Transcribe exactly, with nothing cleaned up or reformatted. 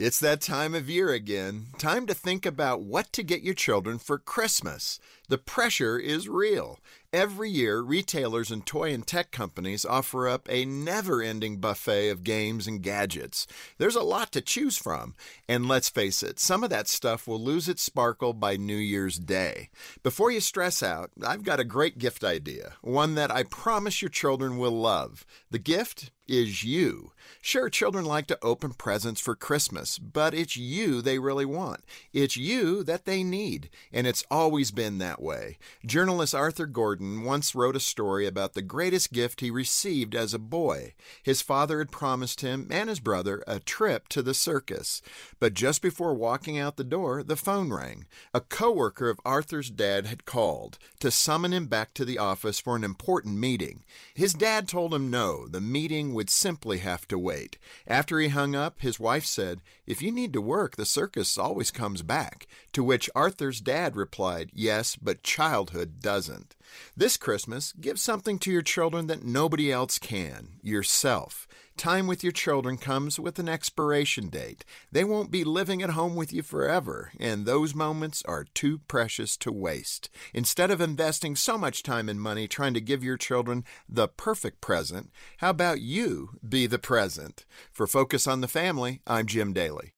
It's that time of year again. Time to think about what to get your children for Christmas. The pressure is real. Every year, retailers and toy and tech companies offer up a never-ending buffet of games and gadgets. There's a lot to choose from. And let's face it, some of that stuff will lose its sparkle by New Year's Day. Before you stress out, I've got a great gift idea, one that I promise your children will love. The gift is you. Sure, children like to open presents for Christmas, but it's you they really want. It's you that they need, and it's always been that way. Journalist Arthur Gordon once wrote a story about the greatest gift he received as a boy. His father had promised him and his brother a trip to the circus, but just before walking out the door, the phone rang. A coworker of Arthur's dad had called to summon him back to the office for an important meeting. His dad told him no, the meeting would simply have to wait. After he hung up, his wife said, "If you need to work, the circus always comes back," to which Arthur's dad replied, "Yes, but childhood doesn't." This Christmas, give something to your children that nobody else can, yourself. Time with your children comes with an expiration date. They won't be living at home with you forever, and those moments are too precious to waste. Instead of investing so much time and money trying to give your children the perfect present, how about you be the present? For Focus on the Family, I'm Jim Daly.